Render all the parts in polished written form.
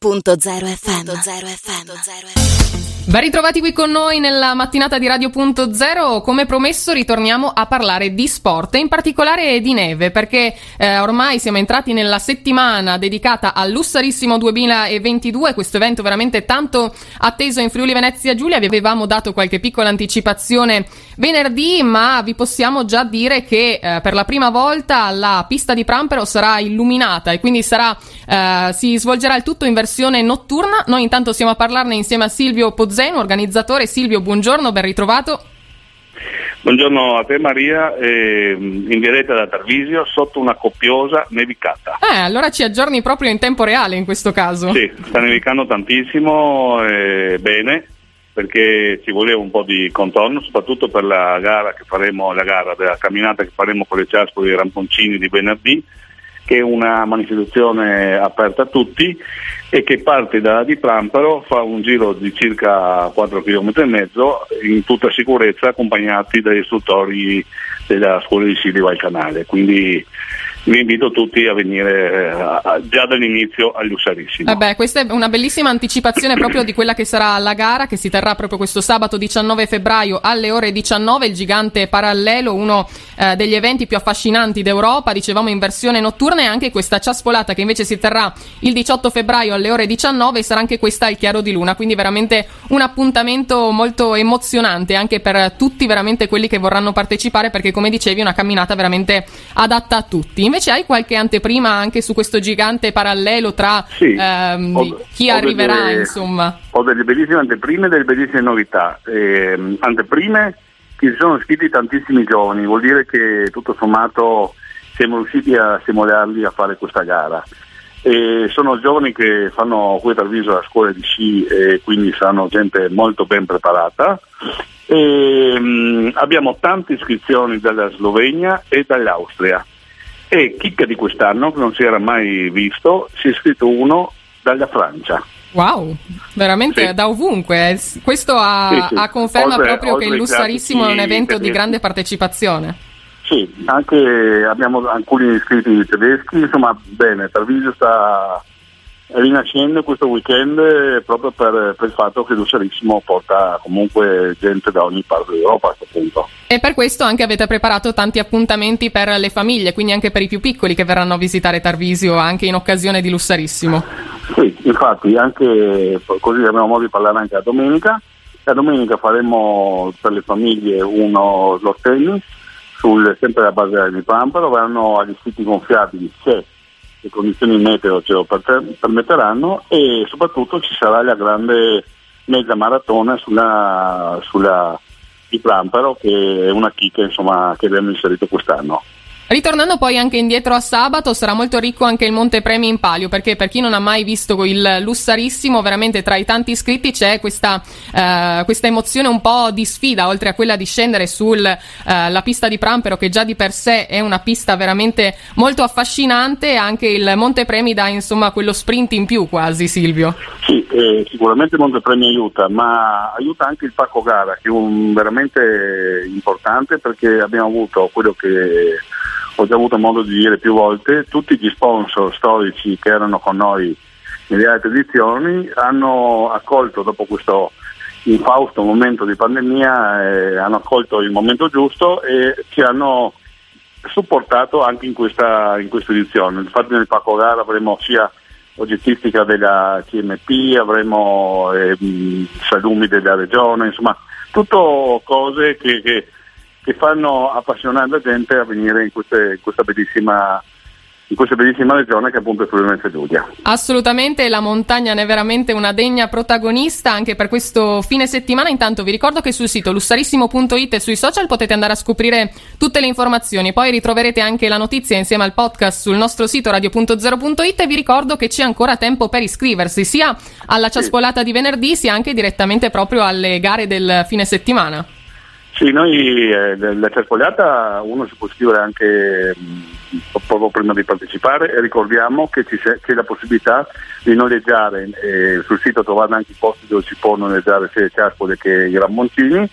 Punto Zero FM. Ben ritrovati qui con noi nella mattinata di Radio Punto Zero. Come promesso ritorniamo a parlare di sport e in particolare di neve, perché ormai siamo entrati nella settimana dedicata all'Ussarissimo 2022, questo evento veramente tanto atteso in Friuli Venezia Giulia. Vi avevamo dato qualche piccola anticipazione venerdì, ma vi possiamo già dire che per la prima volta la pista di Prampero sarà illuminata e quindi si svolgerà il tutto in versione notturna. Noi intanto stiamo a parlarne insieme a Silvio Pozenu, organizzatore. Silvio, buongiorno, ben ritrovato. Buongiorno a te Maria, in diretta da Tarvisio sotto una copiosa nevicata. Allora ci aggiorni proprio in tempo reale in questo caso. Sì, sta nevicando tantissimo, bene, perché ci voleva un po' di contorno, soprattutto per la camminata che faremo con le ciaspole e i ramponcini di venerdì, che è una manifestazione aperta a tutti e che parte da di Prampero, fa un giro di circa 4 km e mezzo in tutta sicurezza, accompagnati dagli istruttori della scuola di sci di Val Canale. Quindi vi invito tutti a venire già dall'inizio agli Ussarissimo. Questa è una bellissima anticipazione proprio di quella che sarà la gara, che si terrà proprio questo sabato 19 febbraio alle ore 19, il Gigante Parallelo, uno degli eventi più affascinanti d'Europa, dicevamo in versione notturna, e anche questa ciaspolata che invece si terrà il 18 febbraio alle ore 19, sarà anche questa al chiaro di luna, quindi veramente un appuntamento molto emozionante anche per tutti veramente quelli che vorranno partecipare, perché come dicevi è una camminata veramente adatta a tutti. Invece hai qualche anteprima anche su questo Gigante Parallelo chi arriverà? Ho delle bellissime anteprime e delle bellissime novità. Anteprime che si sono iscritti tantissimi giovani, vuol dire che tutto sommato siamo riusciti a stimolarli a fare questa gara. Sono giovani che fanno qui a Tarvisio la scuola di sci e quindi sono gente molto ben preparata. Abbiamo tante iscrizioni dalla Slovenia e dall'Austria. E chicca di quest'anno, che non si era mai visto, si è iscritto uno dalla Francia. Wow, veramente sì. Da ovunque. Questo conferma oltre che il Ussarissimo è un evento tedeschi. Di grande partecipazione. Sì, anche abbiamo alcuni iscritti tedeschi, insomma bene, Tarvisio sta rinascendo questo weekend proprio per il fatto che l'Ussarissimo porta comunque gente da ogni parte d'Europa a questo punto. E per questo anche avete preparato tanti appuntamenti per le famiglie, quindi anche per i più piccoli che verranno a visitare Tarvisio anche in occasione di l'Ussarissimo. Sì, infatti anche così abbiamo modo di parlare anche la domenica faremo per le famiglie uno slot tennis sempre alla base di Prampero. Verranno agli siti gonfiabili se le condizioni meteo ce lo permetteranno, e soprattutto ci sarà la grande mezza maratona sulla di Prampero, che è una chicca insomma che abbiamo inserito quest'anno. Ritornando poi anche indietro a sabato, sarà molto ricco anche il Monte Premi in palio, perché per chi non ha mai visto l'Ussarissimo, veramente tra i tanti iscritti c'è questa emozione un po' di sfida, oltre a quella di scendere la pista di Prampero, che già di per sé è una pista veramente molto affascinante. Anche il Monte Premi dà insomma quello sprint in più quasi, Silvio. Sì, sicuramente il Monte Premi aiuta, ma aiuta anche il parco gara, che è veramente importante, perché abbiamo avuto quello che ho già avuto modo di dire più volte: tutti gli sponsor storici che erano con noi nelle altre edizioni hanno accolto, dopo questo infausto momento di pandemia, hanno accolto il momento giusto e ci hanno supportato anche in questa edizione. Infatti nel parco gara avremo sia oggettistica della CMP, avremo salumi della regione, insomma tutto cose che fanno appassionare la gente a venire in questa bellissima regione che appunto è Friuli Venezia Giulia. Assolutamente, la montagna ne è veramente una degna protagonista anche per questo fine settimana. Intanto vi ricordo che sul sito lussarissimo.it e sui social potete andare a scoprire tutte le informazioni, poi ritroverete anche la notizia insieme al podcast sul nostro sito radio.0.it, e vi ricordo che c'è ancora tempo per iscriversi sia alla ciaspolata di venerdì sia anche direttamente proprio alle gare del fine settimana. Sì, noi la ciaspolata uno si può scrivere anche poco prima di partecipare, e ricordiamo che c'è la possibilità di noleggiare, sul sito trovate anche i posti dove si può noleggiare sia le ciaspole che i rammoncini,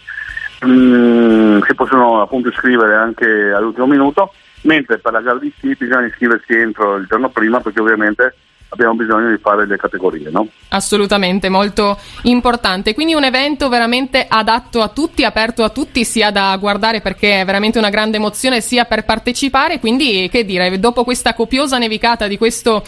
si possono appunto iscrivere anche all'ultimo minuto, mentre per la gara di sci bisogna iscriversi entro il giorno prima, perché ovviamente abbiamo bisogno di fare le categorie, no? Assolutamente, molto importante. Quindi un evento veramente adatto a tutti, aperto a tutti, sia da guardare perché è veramente una grande emozione, sia per partecipare. Quindi, che dire, dopo questa copiosa nevicata di questo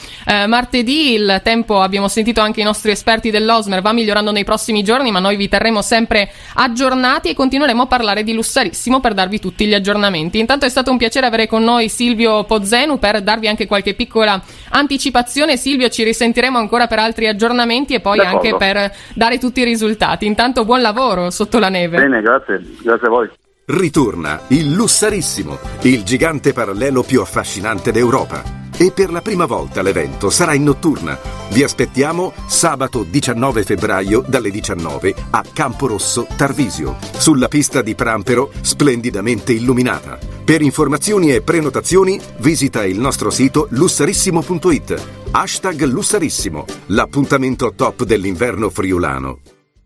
martedì, il tempo, abbiamo sentito anche i nostri esperti dell'OSMER, va migliorando nei prossimi giorni, ma noi vi terremo sempre aggiornati e continueremo a parlare di Lussarissimo per darvi tutti gli aggiornamenti. Intanto è stato un piacere avere con noi Silvio Pozenu per darvi anche qualche piccola anticipazione. Silvio, ci risentiremo ancora per altri aggiornamenti e poi d'accordo, anche per dare tutti i risultati. Intanto buon lavoro sotto la neve. Bene, grazie, grazie a voi. Ritorna il Lussarissimo, il gigante parallelo più affascinante d'Europa. E per la prima volta l'evento sarà in notturna. Vi aspettiamo sabato 19 febbraio dalle 19 a Camporosso, Tarvisio, sulla pista di Prampero splendidamente illuminata. Per informazioni e prenotazioni visita il nostro sito lussarissimo.it. #Lussarissimo, l'appuntamento top dell'inverno friulano.